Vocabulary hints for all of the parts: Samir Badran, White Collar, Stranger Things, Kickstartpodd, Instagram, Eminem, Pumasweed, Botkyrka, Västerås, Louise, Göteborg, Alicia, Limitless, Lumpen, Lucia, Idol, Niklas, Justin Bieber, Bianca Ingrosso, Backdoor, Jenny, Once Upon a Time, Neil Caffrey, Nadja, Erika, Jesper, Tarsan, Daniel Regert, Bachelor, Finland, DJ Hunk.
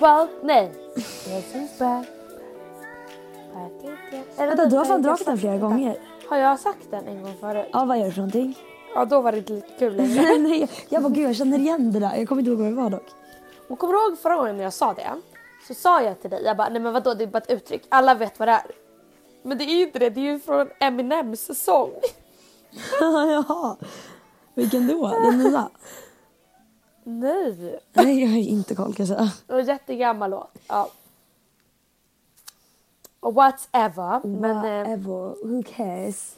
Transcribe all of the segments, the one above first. Well, nej. Vänta, du har fan dragit den flera gånger. Har jag sagt den en gång förut? Ja, vad gör du för någonting? Ja, då var det inte lite kul längre. Nej, jag bara, gud, jag känner igen det där. Jag kommer inte ihåg vad det var dock. Och kommer du ihåg förra gången när jag sa det? Så sa jag till dig, jag bara, nej men vadå, det är bara ett uttryck. Alla vet vad det är. Men det är ju inte det, det är ju från Eminems sång. Jaha, vilken då? Den nya? Nej. Nej, jag har inte koll kan jag säga. Det var en jättegammal låt. Ja. Whatever. Whatever. Who cares?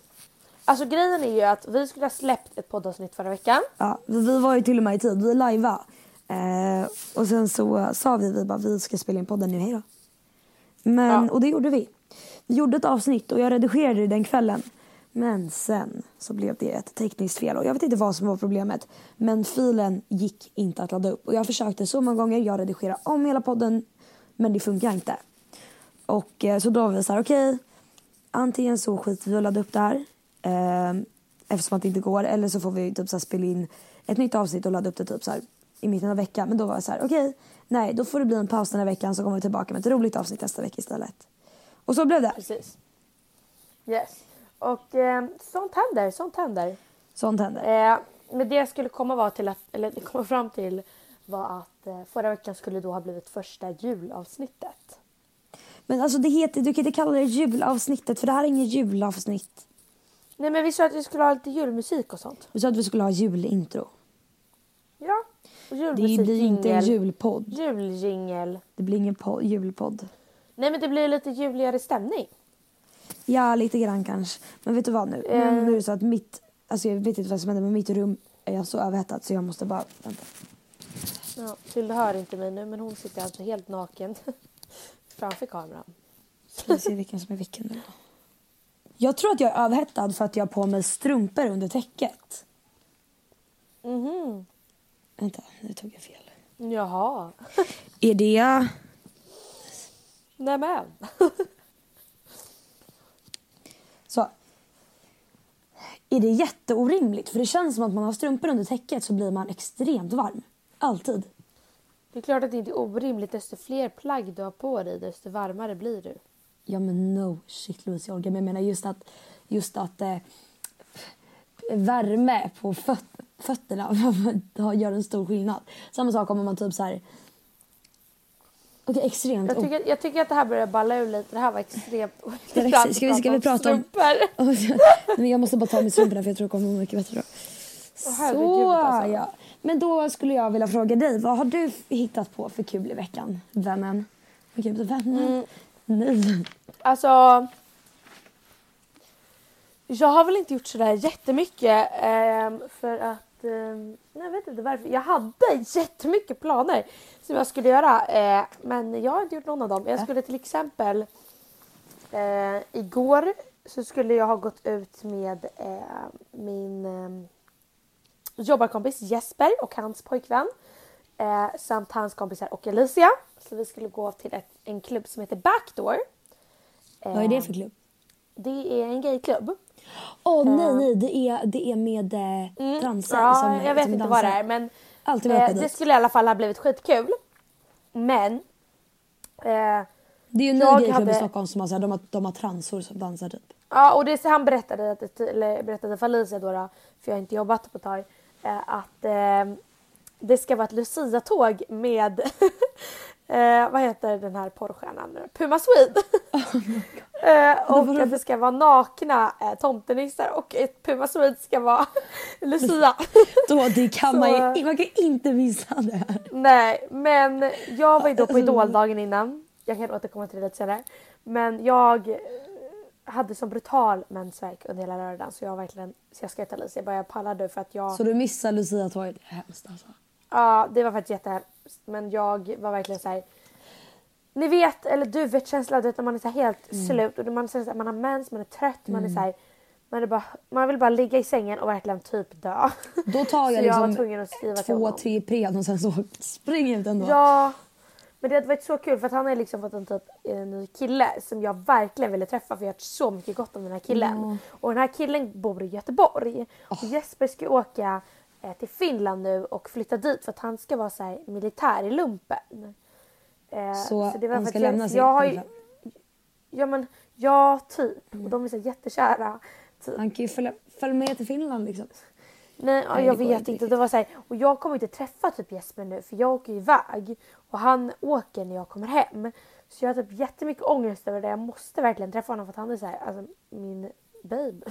Alltså grejen är ju att vi skulle ha släppt ett poddavsnitt förra veckan. Ja, vi var ju till och med i tid. Vi lajva. Och sen så sa vi bara vi ska spela in podden nu, hej då. Men, ja. Och det gjorde vi. Vi gjorde ett avsnitt och jag redigerade den kvällen. Men sen så blev det ett tekniskt fel och jag vet inte vad som var problemet. Men filen gick inte att ladda upp. Och jag försökte så många gånger, jag redigerade om hela podden. Men det funkar inte. Och så då var vi så här, okej. Antingen så skiter vi och laddar upp det här. Eftersom att det inte går. Eller så får vi typ så här spela in ett nytt avsnitt och ladda upp det typ så här i mitten av veckan. Men då var jag så här, okej. Nej, då får det bli en paus den här veckan så kommer vi tillbaka med ett roligt avsnitt nästa vecka istället. Och så blev det. Precis. Yes. Och sånt händer. Men det jag skulle komma fram till var att förra veckan skulle då ha blivit första julavsnittet. Men alltså det heter, du kan inte kalla det julavsnittet för det här är inget julavsnitt. Nej men vi sa att vi skulle ha lite julmusik och sånt. Vi sa att vi skulle ha julintro. Ja, och julmusik. Det blir inte en julpodd. Juljingel. Det blir ingen julpodd. Nej men det blir lite juligare stämning. Ja, lite grann kanske. Men vet du vad nu? Nu är det så att jag vet inte vad som händer, men mitt rum är så överhettat så jag måste bara vänta. Ja, Tilde hör inte mig nu, men hon sitter alltså helt naken framför kameran. Vi ser vilken som är vilken nu. Jag tror att jag är överhettad för att jag har på mig strumpor under täcket. Mhm. Vänta, nu tog jag fel. Jaha. Är det... Nej men... Så är det jätteorimligt. För det känns som att man har strumpor under täcket så blir man extremt varm. Alltid. Det är klart att det inte är orimligt. Desto fler plagg du har på dig, desto varmare blir du. Ja men no shit Louise. Men jag menar just att värme på fötterna gör en stor skillnad. Samma sak om man typ så här. Okay, extremt. Jag tycker att det här börjar balla ur lite. Det här var extremt. Ska vi prata om strumpor? Jag måste bara ta mig strumporna för jag tror att det kommer mycket bättre då. Så alltså. Ja. Men då skulle jag vilja fråga dig. Vad har du hittat på för kul i veckan? Vännen? Okej, vännen. Alltså. Jag har väl inte gjort sådär jättemycket för att jag vet inte varför. Jag hade jättemycket planer som jag skulle göra, men jag har inte gjort någon av dem. Jag skulle till exempel igår så skulle jag ha gått ut med min jobbarkompis Jesper och hans pojkvän samt hans kompisar och Alicia. Så vi skulle gå till en klubb som heter Backdoor. Vad är det för klubb? Det är en gayklubb. Åh nej, det är med transar som jag vet som inte vad det är, men det skulle i alla fall ha blivit skitkul. Men det är ju en ny gayklubb i Stockholm som alltså, de har transor som dansar typ. Ja, och det han berättade för Alicia då, för jag har inte jobbat på ett tag, att det ska vara ett Lucia-tåg med vad heter den här porrstjärnan? Pumasweed. Och att det ska vara nakna tomtenissar och ett Pumasweed ska vara Lucia. Då det kan så, man kan inte visa det här. Nej, men jag var ju då på Idol-dagen innan. Jag kan återkomma till det lite senare. Men jag hade som brutal mensvärk under hela lördagen. Så jag verkligen, så jag ska ta Lucia. Jag pallade för att jag... Så du missade Lucia-tåget? Hemskt alltså. Ja, det var faktiskt jättehemskt. Men jag var verkligen så här... Ni vet, eller du vet känslan när man är så helt slut. Och man känner att man har mens, man är trött. Man är så här, man vill bara ligga i sängen och verkligen typ dö. Då tar jag liksom 2-3 pred och sen så springer ut ändå. Ja, men det hade varit så kul för att han har liksom fått en typ en ny kille som jag verkligen ville träffa. För jag har hört så mycket gott om den här killen. Mm. Och den här killen bor i Göteborg. Och Jesper ska åka till Finland nu och flytta dit för att han ska vara så här militär i Lumpen. Så det var faktiskt lämna sig. Och de är så jättekära typ. Han kan ju följa med till Finland liksom. Nej, jag vet inte riktigt. Det var så här, och jag kommer inte träffa typ Jesper nu för jag åker iväg och han åker när jag kommer hem. Så jag har typ jättemycket ångest över det. Jag måste verkligen träffa honom för att han är så här, alltså min babe.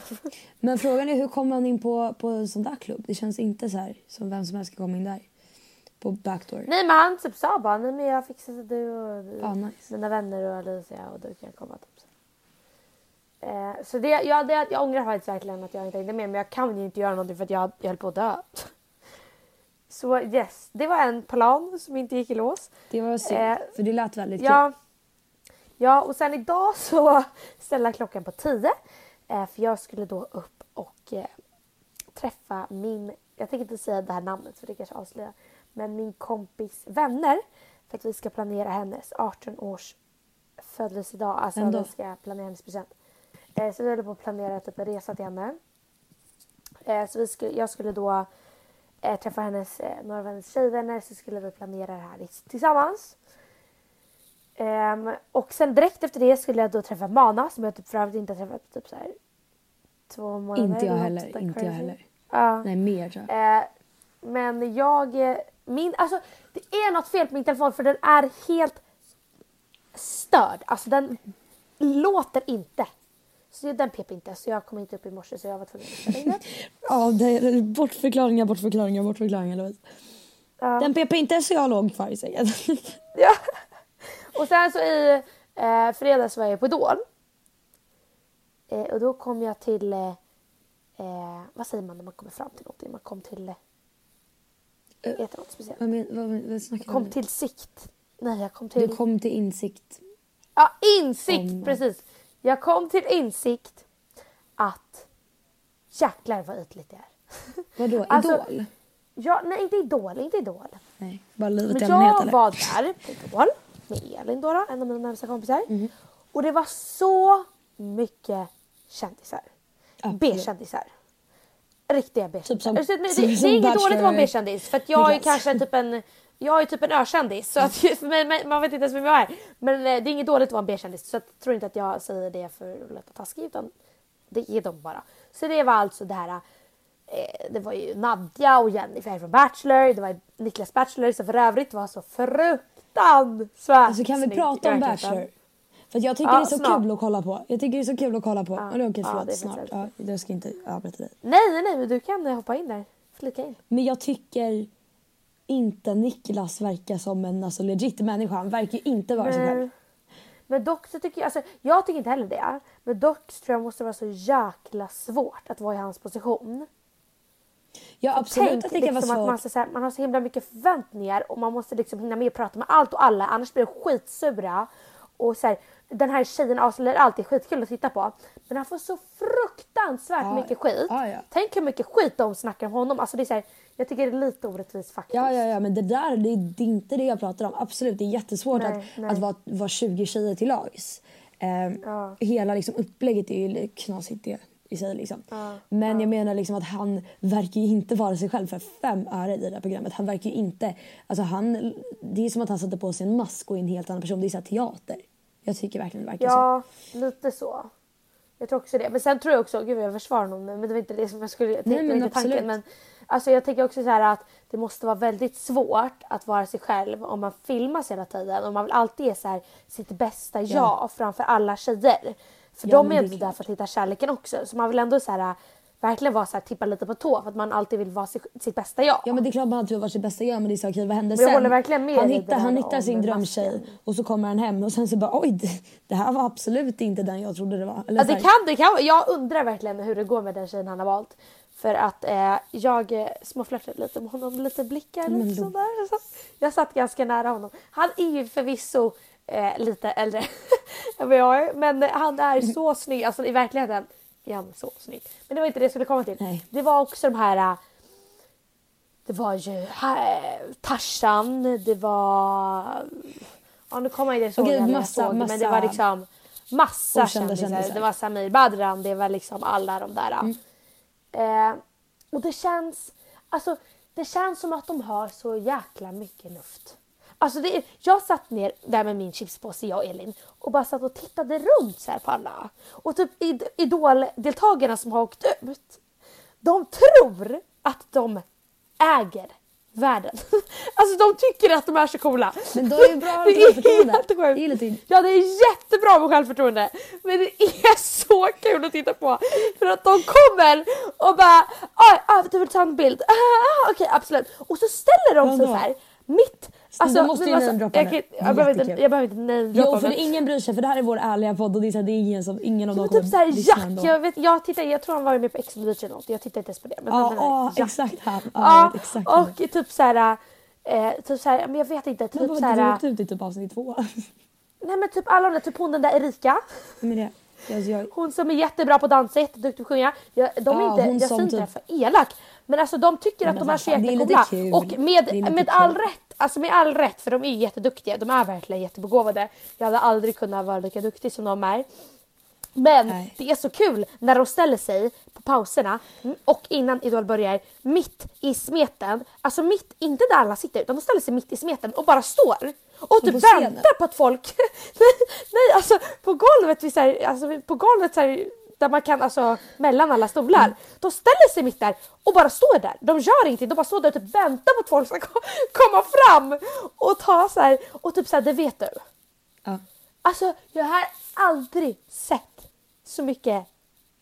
Men frågan är hur kommer han in på en sån där klubb? Det känns inte så här som vem som helst ska komma in där. På Backdoor. Nej, men han typ sa bara, nej men jag fixade du och nice. Mina vänner och Alicia och du kan komma typ så. Så det, jag ångrar faktiskt verkligen att jag inte hängde med, men jag kan ju inte göra någonting för att jag höll på att dö. Så yes, det var en plan som inte gick i lås. Det var synd, för det lät väldigt kul. Ja, och sen idag så ställde klockan på 10. För jag skulle då upp och träffa jag tänker inte säga det här namnet för det kanske avslöjar. Men min kompis vänner. För att vi ska planera hennes 18 års födelsedag. Alltså vi ska planera hennes present. Så vi håller på att planera typ en resa till henne. Så jag skulle då träffa hennes några vänners tjejvänner. Så skulle vi planera det här tillsammans. Och sen direkt efter det skulle jag då träffa Mana. Som jag typ för övrigt inte har träffat typ så här 2 månader. Inte jag heller. Nej, mer tror jag. Men alltså det är något fel på min telefon för den är helt störd. Alltså den låter inte. Så den pep inte. Så jag kom inte upp i morse så jag var tvungen att ställa in det. Ja, det är bortförklaringar. Den pep inte så jag låg kvar i sängen. Ja. Och sen så i fredags var jag på Idol. Och då kom jag till vad säger man när man kommer fram till någonting? Man kom till något speciellt. Vad kom du? Till sikt. Nej, jag kom till... Du kom till insikt. Ja, insikt, precis. Jag kom till insikt att jäklar vad ytligt det är. Vadå, alltså, Idol? Ja, nej, inte Idol. Nej, bara livet i allmänhet. Men jag var där på Idol med Elin då, en av mina närmaste kompisar. Mm. Och det var så mycket kändisar. B-kändisar. Riktiga B-kändisar. Typ det är inget dåligt att vara en B-kändis. För att jag är kanske typ en ö-kändis. Så att för mig, man vet inte ens vem jag är. Men det är inget dåligt att vara en B-kändis. Så jag tror inte att jag säger det för att låta taskig. Utan det är de bara. Så det var alltså det här. Det var ju Nadja och Jenny från Bachelor. Det var Niklas Bachelor. Så för övrigt var så fruktansvärt. Alltså kan vi prata om Bachelor? För jag tycker det är så kul att kolla på. Och det är okej, förlåt, snart. Ja, jag ska inte avbryta dig. Nej, men du kan hoppa in där. Flika in. Men jag tycker inte Niklas verkar som en legit människa. Han verkar ju inte vara sig själv. Men dock så tycker jag, alltså, jag tycker inte heller det. Men dock tror jag måste vara så jäkla svårt att vara i hans position. Ja, absolut. Tänk, jag tycker liksom, det var svårt. Att man, så här, man har så himla mycket förväntningar och man måste liksom hinna med och prata med allt och alla. Annars blir det skitsura. Och så här, den här tjejen avslöjar alltid, skitkul att titta på. Men han får så fruktansvärt mycket skit. Ja, ja. Tänk hur mycket skit de snackar om honom. Alltså det är så här, jag tycker det är lite orättvist faktiskt. Ja, men det där, det är inte det jag pratar om. Absolut, det är jättesvårt att vara 20 tjejer till lags. Hela liksom, upplägget är ju knasigt det i sig liksom. Men jag menar liksom att han verkar ju inte vara sig själv för 5 öre i det där programmet. Han verkar ju inte, alltså han, det är som att han satte på sig en mask och en helt annan person. Det är så här teater. Jag tycker verkligen det verkar så. Ja, lite så. Jag tror också det. Men sen tror jag också, gud jag försvarar någon, men det var inte det som jag skulle tänka tanken. Men alltså jag tänker också så här att det måste vara väldigt svårt att vara sig själv om man filmas hela tiden. Och man vill alltid ge så här sitt bästa framför alla tjejer. För de är inte där för att hitta kärleken också. Så man vill ändå så här, verkligen vara så här, tippa lite på tå. För att man alltid vill vara sitt bästa jag. Ja, men det är klart man alltid vill vara sitt bästa jag. Men det är så okej, vad händer sen? Han hittar sin drömtjej. Och så kommer han hem. Och sen så bara, oj, det här var absolut inte den jag trodde det var. Eller, ja, det kan. Jag undrar verkligen hur det går med den tjejen han har valt. För att jag småflörtade lite med honom. Lite blickar, lite sådär. Jag satt ganska nära honom. Han är ju förvisso... lite äldre än vad jag är. Men han är så snygg. Alltså i verkligheten är han så snygg. Men det var inte det jag skulle komma till. Nej. Det var också de här... det var ju Tarsan. Det var... ja, nu kommer jag inte ihåg massa. Men det var liksom massa kändisar. Det var Samir Badran. Det var liksom alla de där. Och det känns... alltså, det känns som att de har så jäkla mycket luft. Alltså det, jag satt ner där med min chipspåse, jag och Elin, och bara satt och tittade runt så här på alla. Och typ idoldeltagarna som har åkt ut, de tror att de äger världen. Alltså de tycker att de är så coola. Men då är ju bra självförtroende. Ja, det är jättebra med självförtroende. Men det är så kul att titta på. För att de kommer och bara, du vill ta en bild. Okej, absolut. Och så ställer de sig så här. Mitt, alltså, måste ju droppa nu. Jag behöver inte för ingen bryr sig, för det här är vår ärliga podd och det är, så här, det är ingen av dem typ så här, jag tror han var med på X Beach eller något. Jag tittar inte ens på det. Men exakt. Och typ så här, men jag vet inte typ så här. Du typ avsnitt 2. Nej men typ alla de där, typ hon den där Erika. Men det hon som är jättebra på dansa, jätteduktig på att sjunga. Jag är inte för elak. Men alltså de tycker att de är så jättegoda. Och med all rätt. Alltså med all rätt, för de är jätteduktiga. De är verkligen jättebegåvade. Jag hade aldrig kunnat vara lika duktig som de är. Men det är så kul när de ställer sig på pauserna och innan Idol börjar mitt i smeten. Alltså mitt, inte där alla sitter, utan de ställer sig mitt i smeten och bara står. Och typ väntar på att folk... nej, alltså på golvet, vi så här, alltså på golvet så här, där man kan, alltså mellan alla stolar. De ställer sig mitt där och bara står där. De gör ingenting, de bara står där och typ väntar på att folk ska komma fram och ta så här, och typ så här, det vet du. Ja. Alltså jag har aldrig sett så mycket,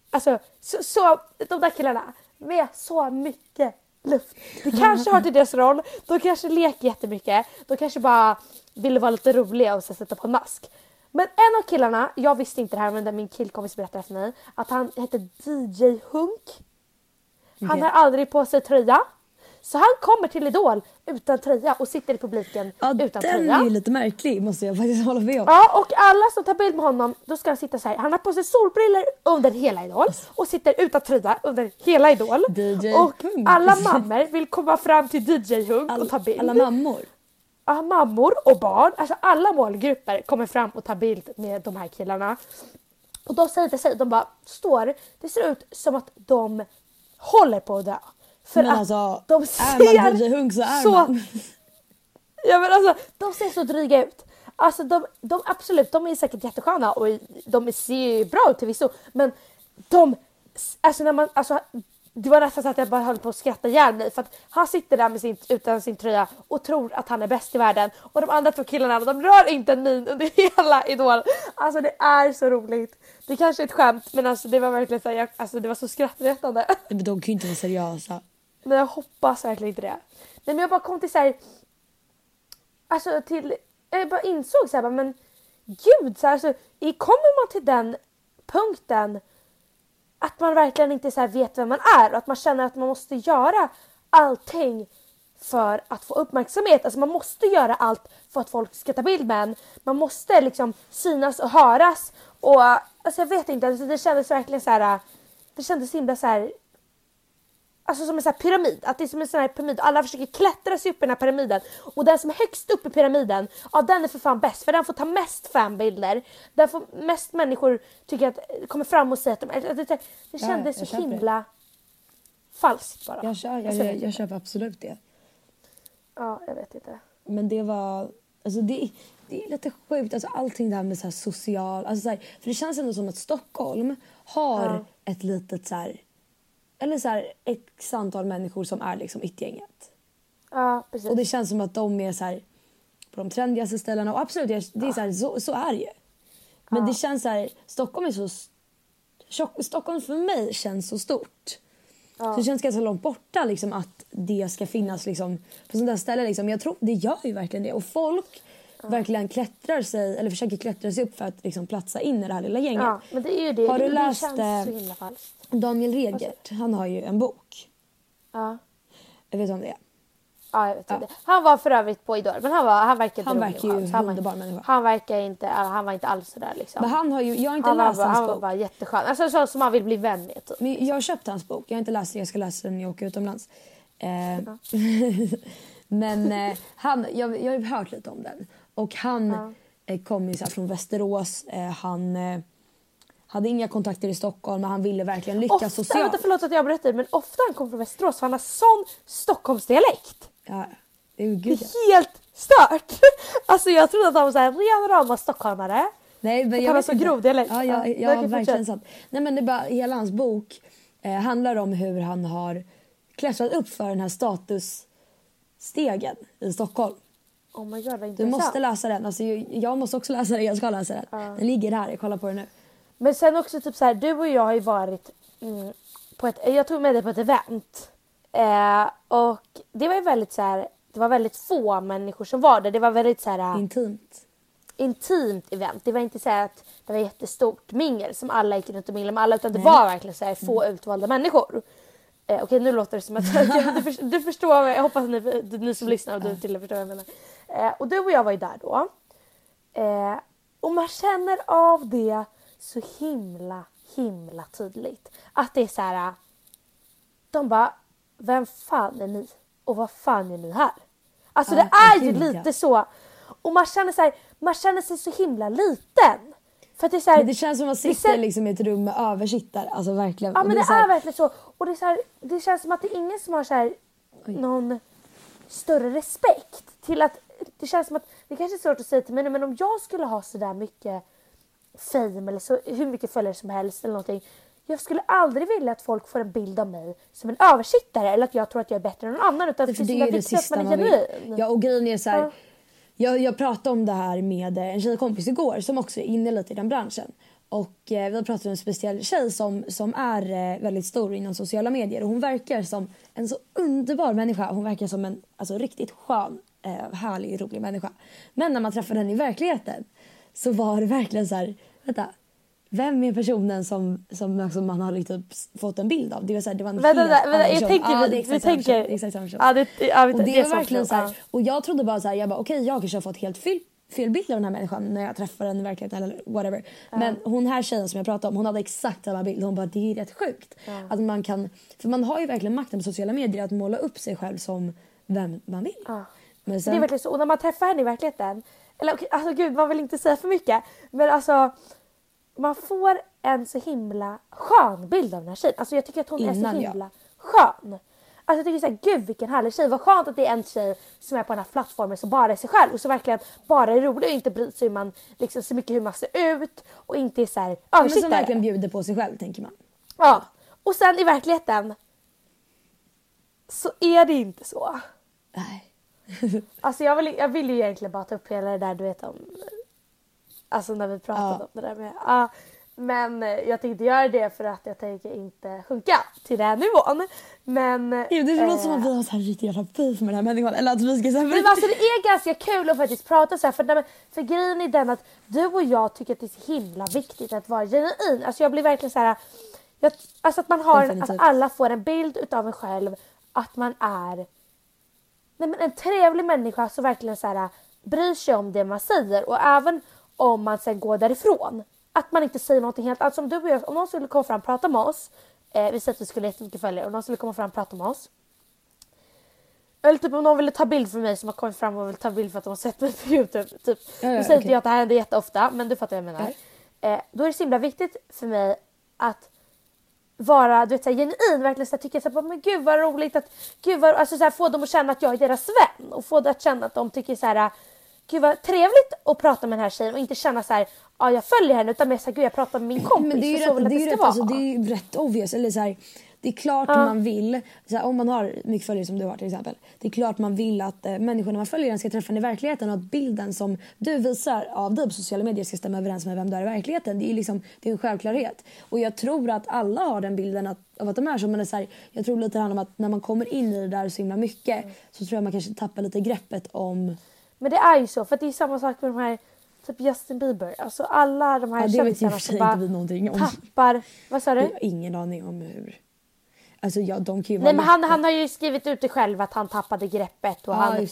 alltså så de där killarna med så mycket luft. Det kanske har till deras roll. De kanske leker jättemycket. De kanske bara vill vara lite roliga och så sätta på en mask. Men en av killarna, jag visste inte det här, men min killkompis berättade för mig att han hette DJ Hunk. Han har aldrig på sig tröja. Så han kommer till Idol utan tröja och sitter i publiken utan tröja. Den är ju lite märklig, måste jag faktiskt hålla med om. Ja, och alla som tar bild med honom, då ska han sitta så här. Han har på sig solbriller under hela Idol och sitter utan tröja under hela Idol. DJ och Hunk. Alla mammor vill komma fram till DJ Hunk och ta bild. Alla mammor? Ja, mammor och barn. Alltså alla målgrupper kommer fram och tar bild med de här killarna. Och de säger till sig, de bara står. Det ser ut som att de håller på att dö. För men att alltså, de ser man DJ Hunk så är så, man. Ja men alltså, de ser så dryga ut. Alltså de absolut, de är säkert jättesköna och de ser bra ut till visso. Men de, alltså när man, alltså det var nästan så att jag bara höll på att skratta ihjäl mig. För att han sitter där med utan sin tröja och tror att han är bäst i världen. Och de andra två killarna, de rör inte en min under hela Idol. Alltså det är så roligt. Det kanske är ett skämt, men alltså det var verkligen så här, alltså det var så skrattretande. Men de kan ju inte vara seriösa. Men jag hoppas verkligen inte det. Nej men jag bara kom till så här, alltså till, jag bara insåg så här, men gud, så här, så kommer man till den punkten att man verkligen inte så här vet vem man är och att man känner att man måste göra allting för att få uppmärksamhet. Alltså man måste göra allt för att folk ska ta bild med en. Man måste liksom synas och höras. Och alltså jag vet inte, det kändes verkligen så här, det kändes himla så här, alltså som en sån här pyramid. Att det är som en sån här pyramid. Alla försöker klättra sig upp i den här pyramiden. Och den som är högst upp i pyramiden, ja, den är för fan bäst. För den får ta mest fanbilder. Den får mest människor tycker att kommer fram och säger att de är... Det kändes så himla falskt bara. Jag köper absolut det. Ja, jag vet inte. Men det var... Alltså det är lite sjukt. Alltså allting där med så här social... Alltså så här, för det känns ändå som att Stockholm har ett litet så här... Eller så här, x antal människor som är liksom yttergänget. Ja, precis. Och det känns som att de är så här på de trendigaste ställena. Och absolut, det är så här, så är det ju. Men det känns så här, Stockholm är så... Stockholm för mig känns så stort. Ja. Så det känns ganska långt borta liksom, att det ska finnas liksom, på sådana där ställen. Liksom. Jag tror det gör ju verkligen det. Och folk verkligen klättrar sig, eller försöker klättra sig upp för att liksom, platsa in i det här lilla gänget. Ja, men det är ju det. Har du läst... känns så himla falskt. Daniel Regert, han har ju en bok. Ja. Jag vet om det är. Ja, jag vet om det. Han var för övrigt på Idol, men han verkade rolig. Han verkar ju en underbar människa. Han var inte alls sådär liksom. Men han har ju, jag har inte läst hans bok. Han var jätteskön. Alltså så som man vill bli vän med typ. Men jag har köpt hans bok. Jag har inte läst den, jag ska läsa den när jag åker utomlands. Men han, jag har hört lite om den. Och han kom ju så här från Västerås. Han... hade inga kontakter i Stockholm, men han ville verkligen lyckas ofta, socialt. Vänta, förlåt att jag berättar, men ofta han kom från Västerås för han har sån Stockholmsdialekt. Ja, det är ju gud. Det är helt stört. Alltså jag trodde att han var så här ren rama stockholmare. Nej, men jag var så grov dialekt. Ja, jag verkligen sant. Nej, men det bara hela hans bok handlar om hur han har klättrat upp för den här statusstegen i Stockholm. Oh my god, vad intressant. Du måste läsa den. Alltså jag måste också läsa den. Jag ska läsa den. Den ligger här. Jag kollar på den nu. Men sen också typ så här, du och jag har ju varit på ett, jag tog med dig på ett event. Och det var ju väldigt så här, det var väldigt få människor som var där. Det var väldigt så här intimt event. Det var inte så här att det var jättestort mingel som alla gick runt och minglade med alla, utan det var verkligen så här få utvalda människor. Okej, nu låter det som att du förstår mig. Jag hoppas att ni som lyssnar och du till och förstår vad jag menar. Och du och jag var ju där då. Och man känner av det så himla tydligt. Att det är så här, de bara, vem fan är ni? Och vad fan är ni här? Alltså det är ju lite så. Och man känner så här, man känner sig så himla liten. För att det är så här, men det känns som att man sitter liksom i ett rum med översittare. Alltså verkligen. Ja, men det är, så här, är verkligen så. Och det är så här, det känns som att det är ingen som har så här, någon större respekt. Till att, det känns som att, det kanske är svårt att säga till mig nu, men om jag skulle ha så där mycket fame eller så, hur mycket följare som helst eller någonting, jag skulle aldrig vilja att folk får en bild av mig som en översittare eller att jag tror att jag är bättre än någon annan, utan det är det sista man vill. Ja, och grejen är så här, jag pratade om det här med en tjejkompis igår som också är inne lite i den branschen, och vi pratade om en speciell tjej som är väldigt stor inom sociala medier, och hon verkar som en så underbar människa. Hon verkar som en alltså, riktigt skön, härlig, rolig människa, men när man träffar henne i verkligheten så var det verkligen så här, vänta, vem är personen som man har liksom fått en bild av? Det var så här, det var en vänta, jag tänker vi tänker. Ja, det var verkligen så här, och jag trodde bara så här, jag bara okej, jag kanske har fått helt fel bild av den här människan när jag träffar henne i verkligheten eller whatever. Men hon här tjejen som jag pratade om, hon hade exakt samma bild. Hon bara, det är rätt sjukt att man kan, för man har ju verkligen makten på sociala medier att måla upp sig själv som vem man vill. Men sen, det är verkligen så, och när man träffar henne i verkligheten, eller, alltså gud, man vill inte säga för mycket, men alltså man får en så himla skön bild av den här tjejen. Alltså jag tycker att hon är så himla skön. Alltså jag tycker så här, gud vilken härlig tjej. Vad skönt att det är en tjej som är på den här plattformen som bara är sig själv och som verkligen bara är rolig och inte bryr sig man, liksom, så mycket hur man ser ut och inte är så här, men som verkligen bjuder på sig själv, tänker man. Ja, och sen i verkligheten så är det inte så. Nej. Alltså jag vill ju egentligen bara ta upp hela det där, du vet, om alltså när vi pratade om det där med Men jag tänkte göra det för att jag tänker inte sjunka till den nivån. Men... Jo, det låter som att vi har så här riktigt jävla beef med den här människan. Eller att vi ska så här... Men alltså, det är ganska kul att faktiskt prata så här. För grejen är den att du och jag tycker att det är så himla viktigt att vara genuin. Alltså jag blir verkligen så här... Alltså att man har en, att alla får en bild utav en själv. Att man är... Nej, men en trevlig människa som verkligen så här, bryr sig om det man säger. Och även om man sen går därifrån. Att man inte säger någonting helt. Alltså om du och jag, om någon skulle komma fram och prata med oss. Vi säger att vi skulle jättemycket följa. Om någon skulle komma fram och prata med oss. Eller typ om någon ville ta bild för mig som har kommit fram och vill ta bild för att de har sett mig på YouTube. Typ. Nu säger inte jag att det här händer jätteofta. Men du fattar vad jag menar. Då är det så himla viktigt för mig att vara, du vet, såhär, genuin, verkligen såhär, tycker såhär, men gud vad roligt att, gud vad, alltså såhär, få dem att känna att jag är deras vän och få dem att känna att de tycker såhär, gud vad trevligt att prata med den här tjejen och inte känna såhär, ja jag följer henne utan mer såhär, gud jag pratar med min kompis. Men det är ju rätt, det är rätt, alltså, det är rätt obvious, eller såhär, det är klart man vill, såhär, om man har mycket följare som du har till exempel, det är klart man vill att människorna man följer den ska träffa den i verkligheten och att bilden som du visar av dig på sociala medier ska stämma överens med vem du är i verkligheten. Det är liksom, det är en självklarhet. Och jag tror att alla har den bilden att, av att de är så, men det är så här, jag tror lite handlar om att när man kommer in i det där så himla mycket så tror jag man kanske tappar lite greppet om... Men det är ju så, för det är samma sak med de här typ Justin Bieber, alltså alla de här kändisarna som bara tappar... Vad sa du? Jag har ingen aning om hur... Alltså, ja, de kan ju vara... Nej, men han har ju skrivit ut det själv att han tappade greppet och han,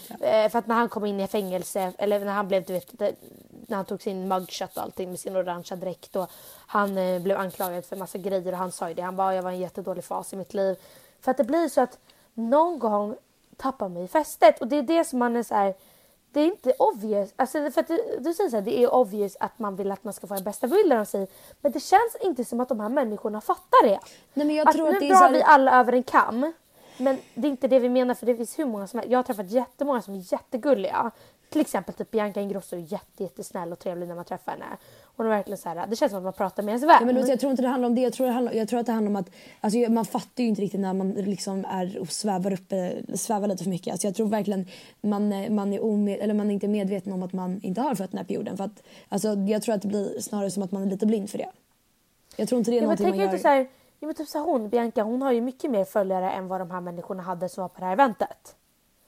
för att när han kom in i fängelse eller när han blev, du vet, när han tog sin mugshot och allting med sin orangea dräkt och han blev anklagad för en massa grejer och han sa ju det, han bara, jag var en jättedålig fas i mitt liv, för att det blir så att någon gång tappar mig fästet och det är det som man är så här, det är inte obvious, alltså, för att du säger så här, det är obvious att man vill att man ska få en bästa bilden av sig, men det känns inte som att de här människorna fattar det. Nej, men jag tror att nu drar vi alla över en kam, men det är inte det vi menar, för det finns hur många som är. Jag har träffat jättemånga som är jättegulliga, till exempel typ Bianca Ingrosso är jättesnäll och trevlig när man träffar henne. Och det är verkligen så här, det känns som att man pratar med ens vän. Ja, men jag tror inte det handlar om det. Jag tror att det handlar om att, alltså, man fattar ju inte riktigt när man liksom är och svävar lite för mycket. Alltså, jag tror verkligen man är man är inte medveten om att man inte har fötterna på jorden, för att, alltså, jag tror att det blir snarare som att man är lite blind för det. Jag tror inte det är någonting man gör. Inte så här, men typ så här, Bianca har ju mycket mer följare än vad de här människorna hade som var på det här eventet.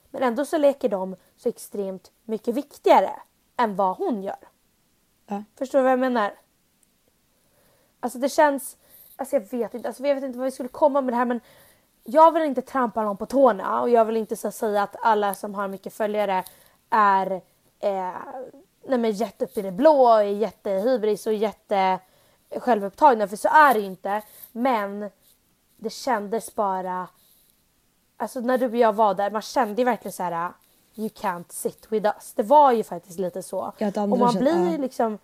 Men ändå så leker de så extremt mycket viktigare än vad hon gör. Ja. Förstår du vad jag menar? Alltså det känns... Alltså jag vet inte vad vi skulle komma med det här, men jag vill inte trampa någon på tårna och jag vill inte så säga att alla som har mycket följare är jätte upp i det blå och är jättehybris och jätte självupptagna, för så är det inte. Men det kändes bara... Alltså när du och jag var där, man kände ju verkligen så här, you can't sit with us. Det var ju faktiskt lite så. Och man blir ju liksom,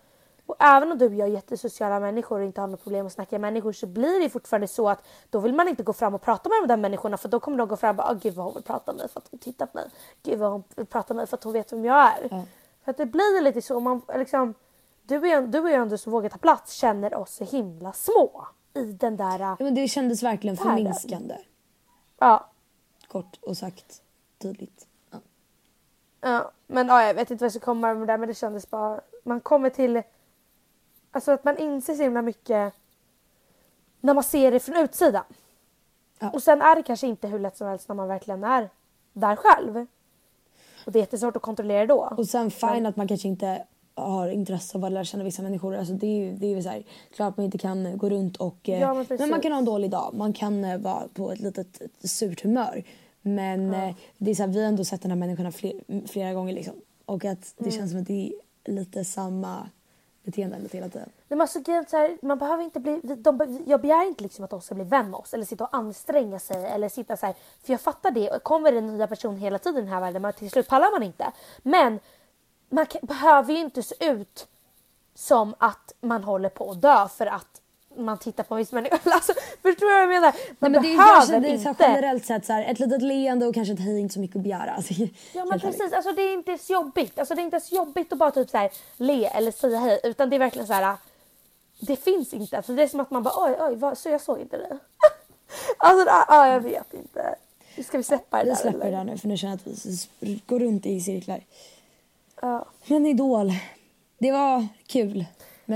och även om du och jag är jättesociala människor och inte har något problem att snacka med människor, så blir det fortfarande så att då vill man inte gå fram och prata med de där människorna, för då kommer de gå fram och bara, gud vad hon vill prata med mig för att hon tittar på mig. Gud vad hon vill prata med mig för att hon vet vem jag är. Mm. För att det blir lite så, man liksom, du och jag ändå som vågar ta plats känner oss så himla små i den där. Ja, men det kändes verkligen förminskande. Ja. Kort och sagt tydligt. Ja, men ja, jag vet inte vad som kommer med det där, men det kändes bara, man kommer till, alltså att man inser så himla mycket när man ser det från utsidan. Ja. Och sen är det kanske inte hur lätt som helst när man verkligen är där själv. Och det är jättesvårt att kontrollera då. Och sen fine att man kanske inte har intresse av att lära känna vissa människor. Alltså det är ju så här, klart man inte kan gå runt och... Ja, men man kan ha en dålig dag. Man kan vara på ett litet surt humör. Men det är så här, vi har ändå sett de här människorna flera gånger liksom. Och att det känns som att det är lite samma beteende hela tiden. Nej, men så här, man behöver inte bli... jag begär inte liksom att de ska bli vän med oss. Eller sitta och anstränga sig. Eller sitta så här, för jag fattar det. Och kommer en nya person hela tiden i den här världen. Men till slut pallar man inte. Men... Man behöver ju inte se ut som att man håller på att dö för att man tittar på en viss människa. Alltså, förstår du vad jag menar? Man nej, men behöver det är inte. Det är generellt sett så här, ett litet leende och kanske ett hej, inte så mycket att begära. Alltså, ja, men precis. Alltså, det är inte så jobbigt. Alltså, det är inte så jobbigt att bara typ så här, le eller säga hej. Utan det är verkligen så här, det finns inte. Alltså, det är som att man bara, oj, vad, så jag såg inte det. Alltså, jag vet inte. Ska vi släppa det där? Vi släpper det där nu, för nu känner jag att vi går runt i cirklar. Men Idol, det var kul.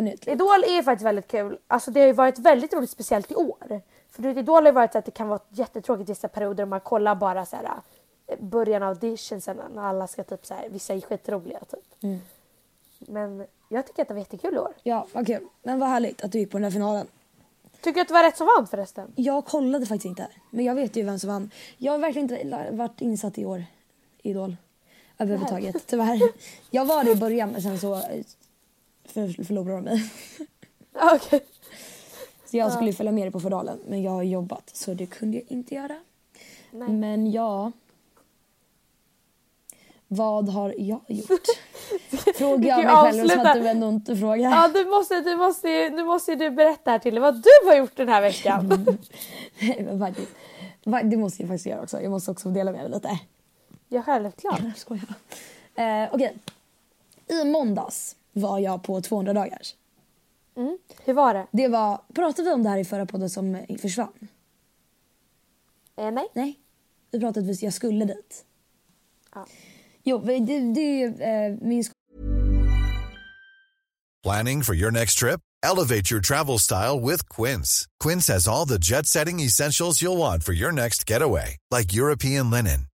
minut. Idol är faktiskt väldigt kul. Alltså det har ju varit väldigt roligt, speciellt i år. För Idol har ju varit så att det kan vara jättetråkigt vissa perioder om man kollar bara så här början av auditionsen när alla ska typ så här, vissa är skitroliga typ. Mm. Men jag tycker att det var jättekul i år. Ja, vad kul. Men vad härligt att du gick på den här finalen. Tycker att det var rätt som vann förresten? Jag kollade faktiskt inte. Men jag vet ju vem som vann. Jag har verkligen inte varit insatt i år. Idol. Överhuvudtaget. Tyvärr. Jag var det i början men sen så förlorade de mig. Okej. Okay. Så jag skulle följa med det på fördalen. Men jag har jobbat så det kunde jag inte göra. Nej. Men ja. Vad har jag gjort? Frågar jag mig själv som att du ändå inte frågar. Ja, du måste berätta här till vad du har gjort den här veckan. Nej, faktiskt. Det måste jag faktiskt göra också. Jag måste också dela med mig lite. Jag självklart. Jag skojar. Okej. I måndags var jag på 200 dagar. Mm. Hur var det? Det var... Pratade vi om det här i förra podden som försvann? Nej. Nej. Vi pratade att jag skulle dit. Ja. Jo, det min Planning for your next trip? Elevate your travel style with Quince. Quince has all the jet-setting essentials you'll want for your next getaway, like European linen,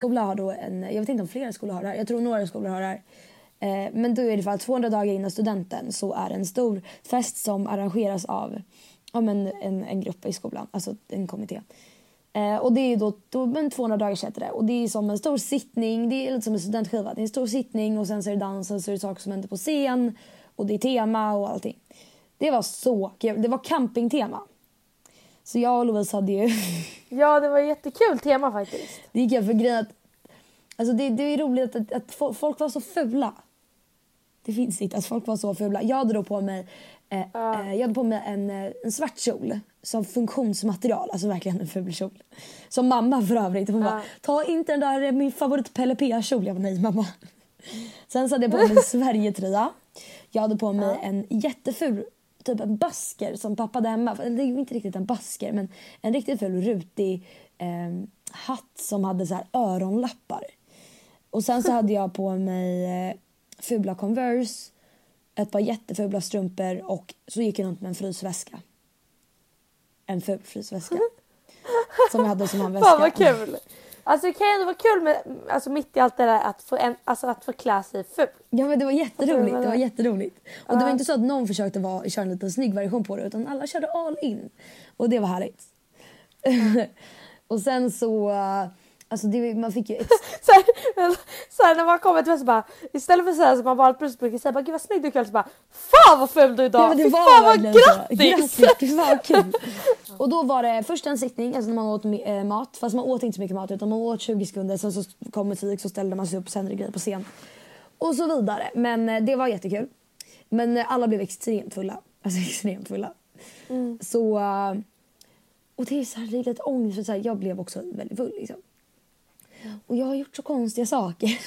Skolan har då jag vet inte om flera skolor har det här. Jag tror några skolor har det här. Men då är det i alla fall 200 dagar innan studenten så är det en stor fest som arrangeras av en grupp i skolan. Alltså en kommitté. Och det är då 200 dagar heter det. Och det är som en stor sittning. Det är lite som en studentskiva. Det är en stor sittning och sen så är det dansen och så är det saker som händer på scen. Och det är tema och allting. Det var så kul. Det var campingtema. Så jag och Louise hade ju... Ja, det var ett jättekul tema faktiskt. Det gick jag för grejen att... Alltså det är roligt att folk var så fula. Det finns inte att folk var så fula. Jag hade då på mig, en svart kjol. Som funktionsmaterial. Alltså verkligen en ful kjol. Som mamma för övrigt. Hon bara, ta inte den där min favorit Pelle P-kjol. Jag bara, nej mamma. Sen så hade jag på mig en Sverige-tröja. Jag hade på mig en jätteful... Typ en basker som pappa hade hemma. Det är inte riktigt en basker. Men en riktigt full rutig hatt som hade så här öronlappar. Och sen så hade jag på mig fula Converse. Ett par jättefula strumpor. Och så gick jag runt med en frysväska. En ful frysväska. Som jag hade som en väska. Fan vad kul. Alltså det kan ju vara kul med, alltså mitt i allt det där att få klä sig fult. Ja men det var jätteroligt, Och det var inte så att någon försökte köra en liten snygg version på det utan alla körde all in. Och det var härligt. Och sen så, alltså det, man fick ju... så här när man kommer till så bara, istället för så här som man bara brukar säga bara gud vad snygg du kväll så bara, fan vad ful du idag! Ja, fan vad grattis! Fan vad kul! Och då var det först en sittning, alltså när man åt mat. Fast man åt inte så mycket mat utan man åt 20 sekunder. Sen så kom musik så ställde man sig upp och sände grejer på scen. Och så vidare. Men det var jättekul. Men alla blev extremt fulla. Alltså extremt fulla. Mm. Så, och det är så här riktigt ångest. Så här, jag blev också väldigt full liksom. Och jag har gjort så konstiga saker.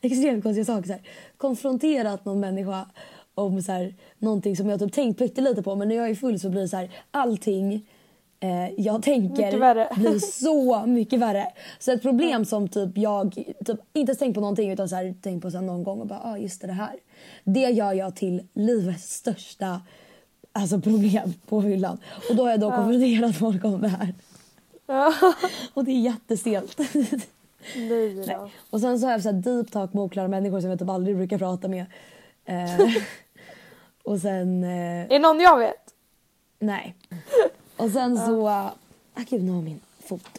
Extremt konstiga saker. Så här. Konfronterat någon människa. Om så här, någonting som jag typ tänkt lite på. Men när jag är full så blir det så här, allting jag tänker blir så mycket värre. Så ett problem som typ jag typ inte tänkt på någonting, utan så här, tänkt på så någon gång och bara just det här. Det gör jag till livets största alltså problem på hyllan. Och då har jag då konfronterat folk om det här. Och det är jättestelt. Nej. Och sen så har jag så här deep talk med oklara människor som jag typ aldrig brukar prata med. Och sen är det någon jag vet? Nej. Och sen så gud, nu har min fot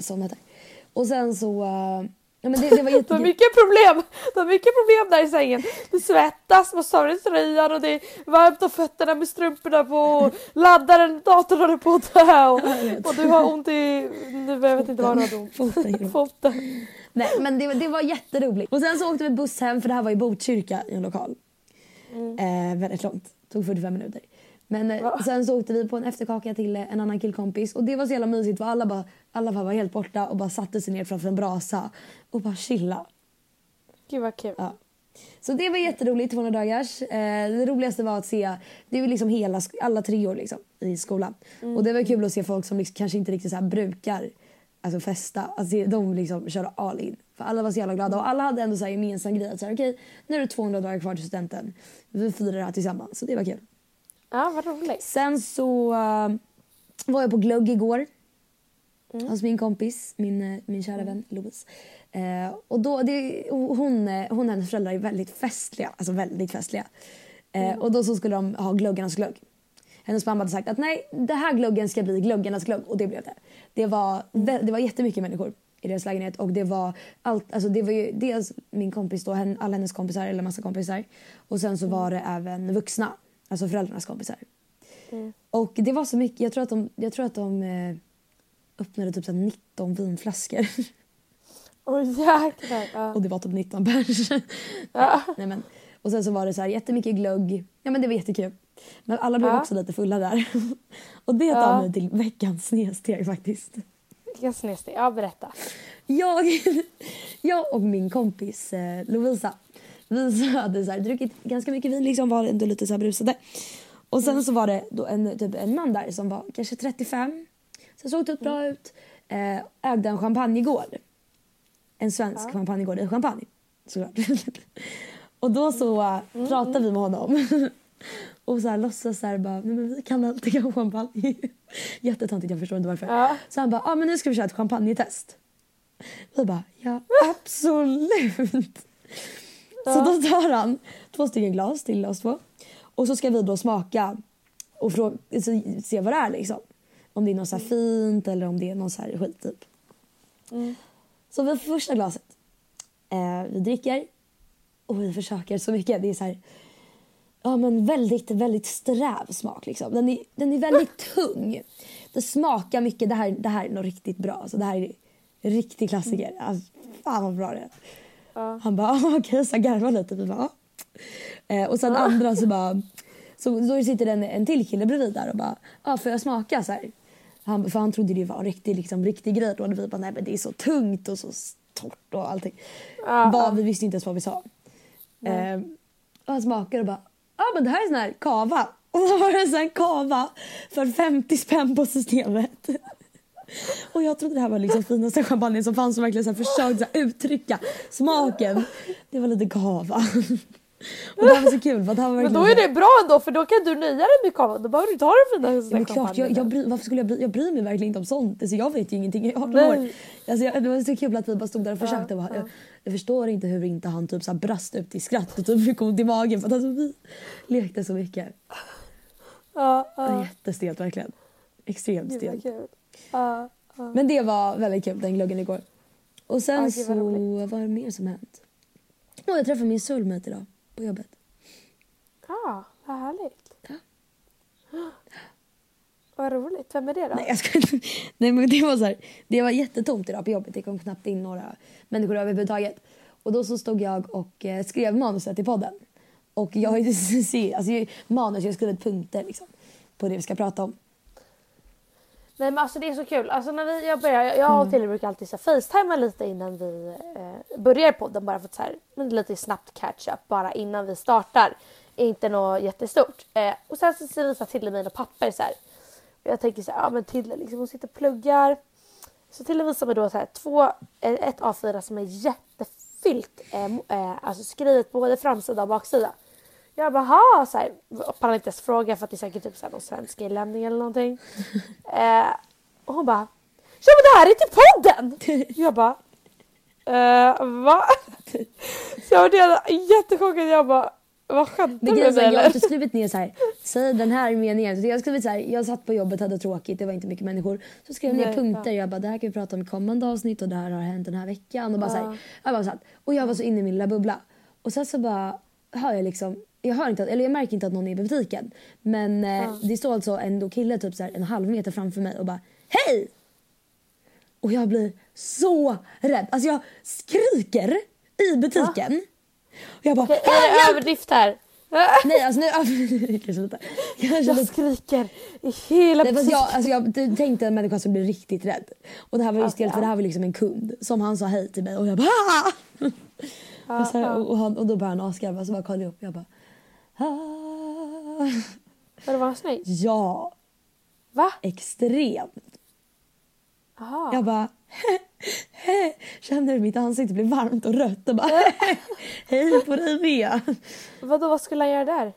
somnat där. Och sen så ja, men det var jätte... Det var mycket problem där i sängen. Det svettas, man står i tröjan och det är varmt och fötterna med strumporna på och laddaren, datorn håller på att dö och du har ont i... Jag vet inte vad du har ont. Foten. Nej, men det var jätteroligt. Och sen så åkte vi buss hem, för det här var i Botkyrka i en lokal. Väldigt långt, tog 45 minuter. Men sen så åkte vi på en efterkaka till en annan killkompis. Och det var så jävla mysigt, för alla bara var helt borta och bara satte sig ner framför en brasa och bara chilla. Gud vad kul. Ja. Så det var jätteroligt, 200 dagars. Det roligaste var att se, det var liksom alla 3 år liksom, i skolan. Och det var kul att se folk som liksom, kanske inte riktigt så här brukar alltså festa, alltså de liksom körde all in. För alla var så jävla glada och alla hade ändå så här gemensam grej att säga, okej, nu är det 200 dagar kvar till studenten, vi firar det här tillsammans. Så det var kul. Ja, vad roligt. Sen så var jag på glögg igår. Hos min kompis, min kära vän Louise. Och då hon och hennes föräldrar är väldigt festliga, alltså väldigt festliga. Och då så skulle de ha glöggarnas glögg. Hennes mamma hade sagt att nej, det här glöggen ska bli glöggarnas glögg, och det blev det. Det var jättemycket människor i deras lägenhet, och det var allt, alltså det var ju dels min kompis då, alla hennes kompisar eller massa kompisar, och sen så var det även vuxna, alltså föräldrarnas kompisar. Och det var så mycket, jag tror att de öppnade typ så 19 vinflaskor. Jäklar. Och det var typ 19 bärs. Nej, men och sen så var det så här jättemycket glögg. Ja, men det var jättekul. Men alla blev också lite fulla där. Och det tar mig till veckans snedsteg faktiskt. Veckans snedsteg. Ja, berätta. Jag och min kompis Lovisa, vi hade så här druckit ganska mycket vin liksom, var ändå lite så här brusade. Och sen så var det då en man där som var kanske 35. Så såg det bra ut. Ägde en champagnegård. En svensk champagnegård i Champagne. Såklart. Och då så pratade vi med honom. Och så här låtsas så här bara, nej men vi kan alltid ha champagne. Jättetöntigt, jag förstår inte varför. Så han bara, men nu ska vi köra ett champagnetest. Vi bara, ja absolut. Så då tar han 2 stycken glas till oss två. Och så ska vi då smaka och se vad det är liksom. Om det är något så här fint eller om det är någon så här skit typ. Så vi får första glaset. Vi dricker. Och vi försöker så mycket. Det är så här, ja men väldigt, väldigt sträv smak liksom. Den är väldigt tung. Det smakar mycket. Det här är nog riktigt bra. Så det här är riktig klassiker. Alltså, fan vad bra det är. Han bara, okej, så garvar lite. Vi bara, och sen andra så bara... Så då sitter en till kille bredvid där och bara, får jag smaka så här? För han trodde det var en riktig grej. Då hade vi bara, nej men det är så tungt och så torrt och allting. Vi visste inte ens vad vi sa. Och han smakade och bara, men det här är sån här kava. Och så var det en sån här kava för 50 spänn på systemet. Och jag trodde det här var liksom finaste champagne som fanns, som verkligen så här försökte så här uttrycka smaken. Det var lite kava. Och det var så kul. Men då är det bra ändå, för då kan du nöja dig med kava. Då behöver du inte ha den fina champagne. Varför skulle jag bry mig? Jag bryr mig verkligen inte om sånt. Alltså, jag vet ju ingenting. Det var så kul att vi bara stod där och försökte. Jag förstår inte hur inte han typ så här brast ut i skratt och typ kom till magen. För att alltså, vi lekte så mycket. Jättestelt verkligen. Extremt stelt. Men det var väldigt kul, den glöggen igår. Och sen så var det mer som hänt. Och jag träffade min soulmate idag på jobbet. Vad härligt. Vad roligt, vem är det då? Nej, jag ska inte. Nej, men det var så här, det var jättetomt idag på jobbet. Det kom knappt in några människor överhuvudtaget. Och då så stod jag och skrev manuset i podden. Och jag har ju manus, jag skrev punkter liksom, på det vi ska prata om. Nej men alltså det är så kul. Alltså när jag och Tilly brukar alltid så här facetimea lite innan vi börjar podden, bara för att så här, lite snabbt catch up bara innan vi startar. Inte något jättestort. Och sen så visar Tilly mina papper så här. Jag tänker så här, ja men Tilde liksom, hon sitter och pluggar. Så Tilde visar mig då så här, ett A4 som är jättefyllt, alltså skrivet både framsida och baksida. Jag bara, ha så här, pallar inte ens fråga för att det är säkert typ så här någon svensk inlämning eller någonting. Och hon bara, ja men det här är till podden! Jag bara, va? Så jag var jättechockad, jag bara, vad skämtar du med mig? Jag har inte skrivit ner så här, säg den här meningen. Så jag skrev så här, jag satt på jobbet, hade tråkigt, det var inte mycket människor. Så skrev jag ner punkter, jag bara, det här kan vi prata om i kommande avsnitt och det här har hänt den här veckan. Och bara så här, jag bara satt, och jag var så inne i min lilla bubbla. Och sen så bara, hör jag liksom, jag märker inte att någon är i butiken. Men det står alltså en kille typ så här, en halv meter framför mig och bara, hej! Och jag blir så rädd. Alltså jag skriker i butiken. Och jag bara, okay, är det överdrift här? Nej, alltså nu jag skriker i hela butiken. Jag tänkte en människa som blir riktigt rädd. Och det här var ju stelt, för det här var liksom en kund som han sa hej till mig. Och jag bara, och då började han askarva. Så bara kollade jag upp. Jag bara, var det var snyggt? Ja. Va? Extremt. Aha. Jag bara, hej, kände mitt ansikte blir varmt och rött och bara, hej på dig med. Vad skulle jag göra där?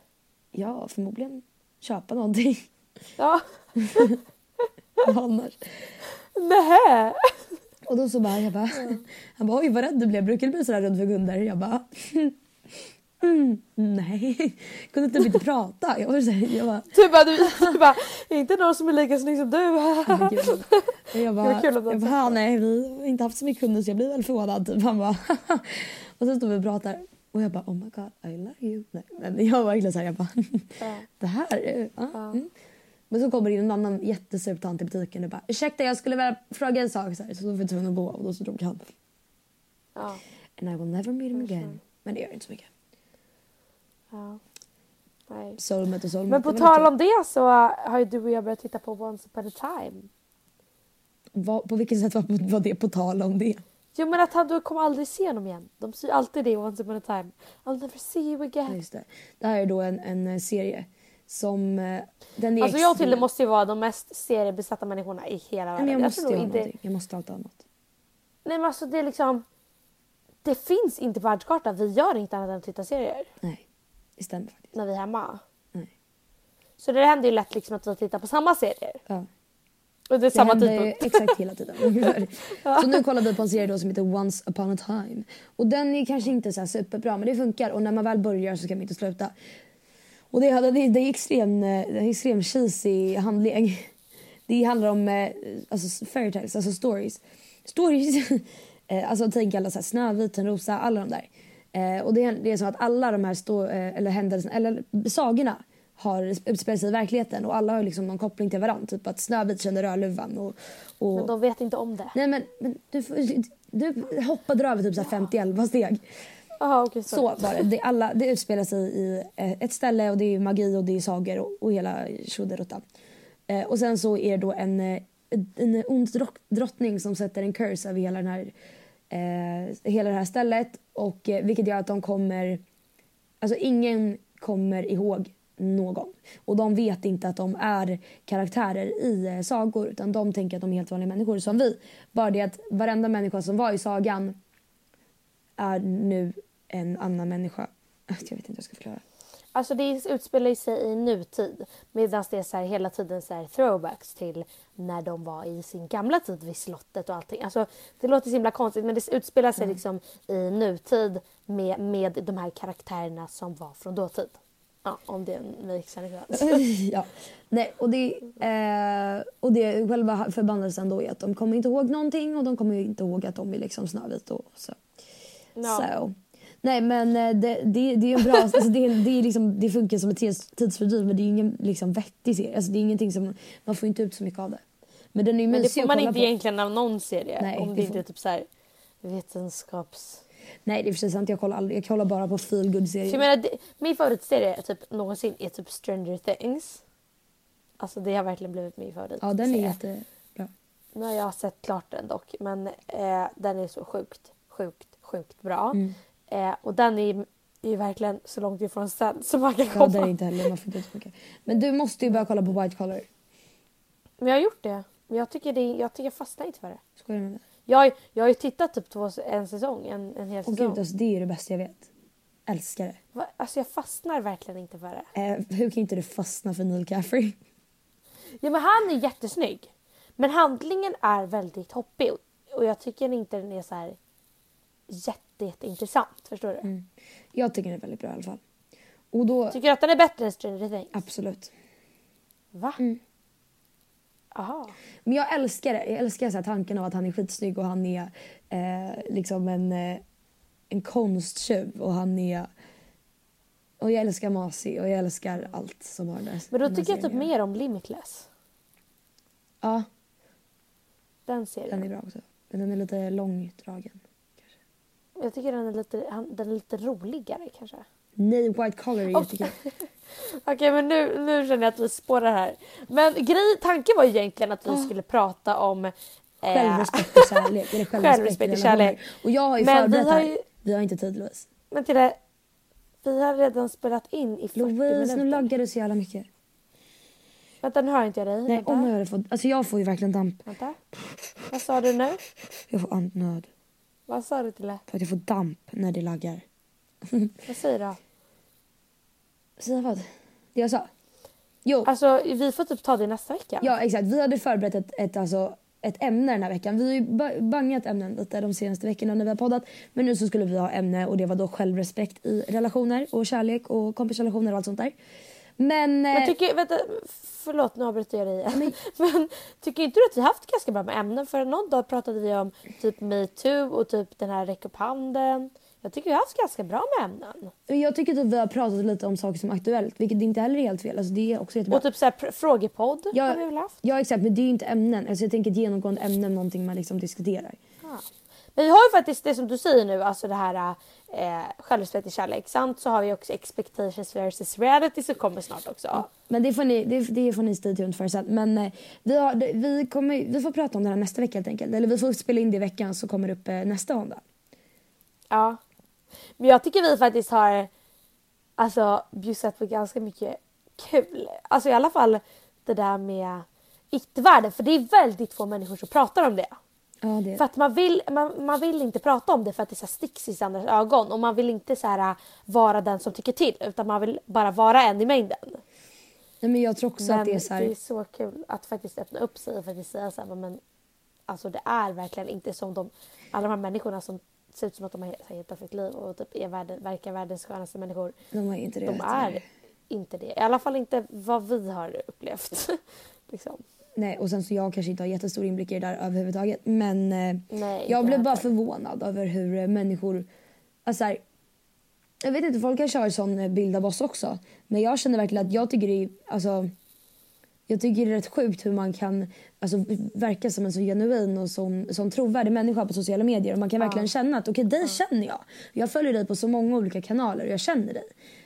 Ja, förmodligen köpa någonting. Ja. Annars. Nähä. Och då så bara, han bara, oj vad rädd du blev, brukar du bli sådär rädd för kunder? Jag bara, nej, kunde typ inte prata. Jag bara, inte någon som är lika snygg som du. Jag bara, nej, vi har inte haft så mycket kunder så jag blir väl förvånad. Typ. Han bara, och sen står vi och pratar. Och jag bara, oh my god, I love you. Nej, men jag var verkligen så här, jag bara, det här är... Men så kommer det in en annan jättesur tant i butiken och bara, ursäkta, jag skulle vilja fråga en sak. Så då får hon gå och då så drog han. And I will never meet him again. Men det gör inte så mycket. Ja. Nej. Soulmate. Men på tal om det så har ju du och jag börjat titta på Once Upon a Time. På vilket sätt var det på tal om det? Jo men att du kommer aldrig se honom igen. De säger alltid det, Once Upon a Time. I'll never see you again. Ja, just det. Det här är då en serie som... Den är alltså jag till det måste ju vara de mest seriebesatta människorna i hela världen. Men jag måste allt annat. Nej men alltså det är liksom... Det finns inte på världskartan. Vi gör inte annat än att titta serier. Nej. Det stämmer faktiskt. När vi är hemma. Nej. Så det händer ju lätt liksom att vi tittar på samma serier. Ja. Och det är samma tidpunkt. Exakt hela tiden. Så nu kollar vi på en serie då som heter Once Upon a Time. Och den är kanske inte så här superbra, men det funkar. Och när man väl börjar så kan man inte sluta. Och det är extremt cheesy handling. Det handlar om alltså fairy tales, alltså stories. Stories. Alltså tänk alla så här Snövit, Rosa, alla de där. Och det är så att alla de här händelserna eller sagorna har utspelat sig i verkligheten och alla har liksom någon koppling till varandra, typ att Snövit kände Rödluvan och men de vet inte om det. Nej men du hoppade över typ så här 50-11 steg. Aha, okay, så var det. Det utspelar sig i ett ställe och det är magi och det är sagor och hela tjoderottan. Och sen så är det då en ond drottning som sätter en curse över hela det här stället och vilket gör att de kommer, alltså ingen kommer ihåg någon och de vet inte att de är karaktärer i sagor utan de tänker att de är helt vanliga människor som vi, bara det att varenda människa som var i sagan är nu en annan människa. Jag vet inte hur jag ska förklara. Alltså det utspelar sig i nutid medan det är så här, hela tiden så här throwbacks till när de var i sin gamla tid vid slottet och allting. Alltså det låter så himla konstigt men det utspelar sig liksom i nutid med de här karaktärerna som var från dåtid. Ja, om det är en växelrörelse. Ja. Nej, och det själva förbannelsen då är att de kommer inte ihåg någonting och de kommer inte ihåg att de är liksom Snövit och så. No. Så. Nej men det är en bra, alltså det är liksom, det funkar som ett tidsfördriv men det är ingen liksom vettig serie. Alltså det är ingenting som man får inte ut så mycket av det. Men den är ju men det får man inte på. Egentligen av någon serie. Nej, om det inte är typ så här vetenskaps. Nej, det är precis sant. Jag kollar bara på feel good serier. Jag menar min favoritserie typ någonsin är typ Stranger Things. Alltså det har verkligen blivit min favorit. Ja, den är jättebra. Nu har jag sett klart den dock, men den är så sjukt bra. Mm. Och den är ju verkligen så långt ifrån sen som man kan komma. Ja, det är inte heller. Man får inte. Men du måste ju börja kolla på White Collar. Men jag har gjort det. Men jag tycker jag fastnar inte för det. Skojar du med mig? Jag har ju tittat typ en säsong. En hel säsong. Gud, alltså, det är ju det bästa jag vet. Älskar det. Va? Alltså jag fastnar verkligen inte för det. Hur kan inte du fastna för Neil Caffrey? Ja, men han är jättesnygg. Men handlingen är väldigt hoppig. Och jag tycker inte den är så här jätteintressant. Förstår du? Mm. Jag tycker den är väldigt bra i alla fall. Och då... Tycker du att den är bättre än Stranger Things? Absolut. Va? Mm. Aha. Men jag älskar det. Jag älskar så här tanken av att han är skitsnygg och han är liksom en konsttjuv och han är... Och jag älskar Masi och jag älskar allt som har där. Men då tycker jag typ mer om Limitless. Ja. Den serien. Den är bra också. Men den är lite långdragen. Kanske. Jag tycker den är lite roligare kanske. Nej, White Collar är jättekul. Okej, men nu känner jag att vi spårar här. Men tanken var egentligen att vi skulle prata om... Självrespekt och kärlek. Eller självrespekt och kärlek. Och jag har ju förberett här. Vi har inte tid, Louise. Men till det... Vi har redan spelat in i 40 minuter. Louise, nu laggar du så jävla mycket. Vänta, nu hör inte jag dig. Nej, vänta. Om jag hade fått... Alltså jag får ju verkligen damp. Vänta. Vad sa du nu? Jag får andnöd. Vad sa du till det? För att jag får damp när det laggar. Vad säger du då? Säger vad? Det jag sa? Jo. Alltså, vi får typ ta det nästa vecka. Ja, exakt. Vi hade förberett ett ämne den här veckan. Vi har ju bangat ämnen lite de senaste veckorna när vi har poddat. Men nu så skulle vi ha ämne och det var då självrespekt i relationer och kärlek och kompisrelationer och allt sånt där. Men tycker, vänta, förlåt nu avbryter jag dig igen. Men tycker inte du att vi har haft ganska bra med ämnen? För någon dag pratade vi om typ MeToo och typ den här räck upp handen. Jag tycker vi har haft ganska bra med ämnen. Jag tycker att vi har pratat lite om saker som är aktuellt. Vilket inte heller är helt fel. Alltså, det är också jättebra. Och typ så här frågepodd har vi väl haft. Ja, exakt. Men det är ju inte ämnen. Alltså, jag tänker ett genomgående ämne, någonting man liksom diskuterar. Ja. Men vi har ju faktiskt det som du säger nu. Alltså det här självrespekt i kärlek. Samt så har vi också expectations versus reality som kommer snart också. Ja. Men det får ni stay tuned för sen. Men vi får prata om det här nästa vecka helt enkelt. Eller vi får spela in det i veckan så kommer det upp nästa måndag. Ja. Men jag tycker vi faktiskt har bjussat på ganska mycket kul. Alltså i alla fall det där med yttervärlden. För det är väldigt få människor som pratar om det. Ja, det. För att man vill inte prata om det för att det så sticks i andras ögon. Och man vill inte så här, vara den som tycker till. Utan man vill bara vara en i mängden. Nej, men jag tror också att det är så här... det är så kul att faktiskt öppna upp sig och faktiskt säga så här. Men alltså det är verkligen inte som alla de här människorna som... Det ser ut som att de har hittat sitt liv och typ verkar världens skönaste människor. De är inte det. De är inte det. I alla fall inte vad vi har upplevt. liksom. Nej, och sen så jag kanske inte har jättestor inblick i det där överhuvudtaget. Men nej, jag blev bara förvånad över hur människor... Alltså här, jag vet inte, folk kanske har en sån bild av oss också. Men jag känner verkligen att jag tycker det är... Alltså, jag tycker det är rätt sjukt hur man kan verka som en så genuin och sån trovärdig människa på sociala medier. Och man kan verkligen känna att okej, dig känner jag. Jag följer dig på så många olika kanaler och jag känner dig.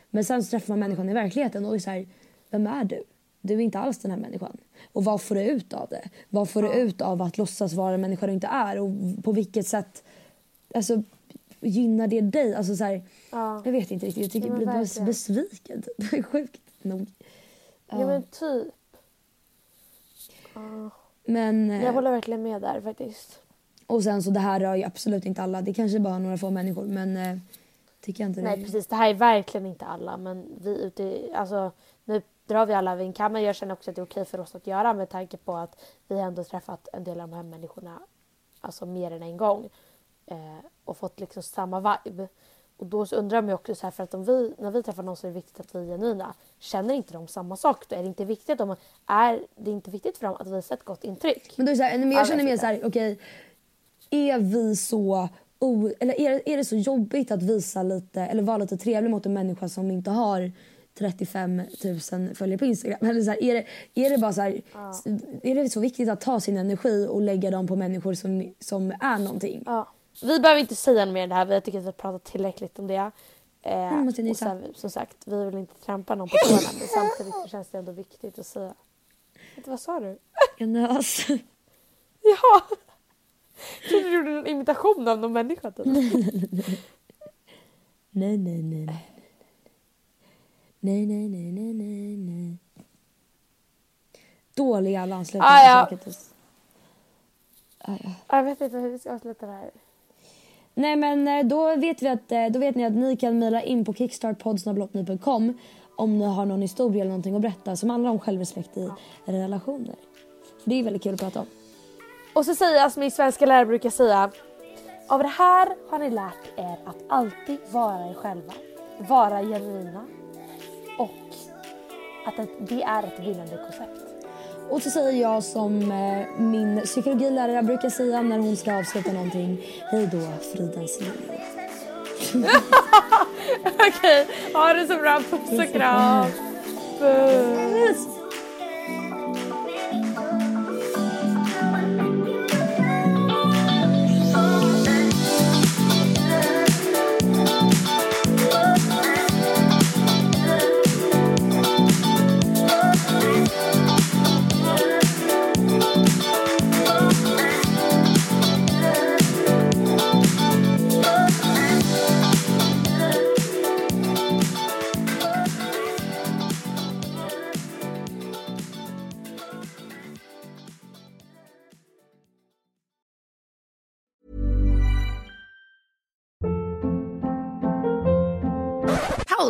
Men sen så träffar man människan i verkligheten och är så här, vem är du? Du är inte alls den här människan. Och vad får du ut av det? Vad får du ut av att låtsas vara en människa du inte är? Och på vilket sätt gynnar det dig? Alltså så här, jag vet inte riktigt. Jag tycker jag blir bara besviken. Det är sjukt nog. Ja, men typ. Men, jag håller verkligen med där faktiskt. Och sen så det här rör ju absolut inte alla. Det kanske bara några få människor. Men tycker jag inte det. Nej, precis, det här är verkligen inte alla. Men vi ute, alltså, nu drar vi alla vid en kammare. Jag känner också att det är okej för oss att göra. Med tanke på att vi ändå träffat en del av de här människorna. Alltså mer än en gång. Och fått liksom samma vibe. Och då så undrar jag också så här, för att när vi träffar någon så är det viktigt att vi är genuina. Känner inte de samma sak då? Är det inte viktigt, för dem att visa ett gott intryck? Men då är det så här, men jag känner mer så här, okej, är vi så... eller är det så jobbigt att visa lite, eller vara lite trevlig mot en människa som inte har 35 000 följare på Instagram? Eller så här, är det bara så här, är det så viktigt att ta sin energi och lägga dem på människor som är någonting? Ja. Vi behöver inte säga mer om det här. Jag tycker att vi har pratat tillräckligt om det. Och sen, som sagt, vi vill inte trampa någon på tårna. Men samtidigt känns det ändå viktigt att säga. Vad sa du? Jag nös. Ja. Tror du gjorde en imitation av någon människa? Nej. Då hål i alla anslutningar. Jag vet inte hur vi ska avsluta det här. Nej, men då vet ni att ni kan mejla in på kickstartpodd.com om ni har någon historia eller någonting att berätta som handlar om självrespekt i relationer. Det är väldigt kul att prata om. Och så säger jag som min svenska lärare brukar säga: av det här har ni lärt er att alltid vara er själva, vara genuina, och att det är ett vinnande koncept. Och så säger jag som min psykologilärare brukar säga när hon ska avsluta någonting: hej då, fridens liv. Okej, ha det så bra. Puss och kram. Puss.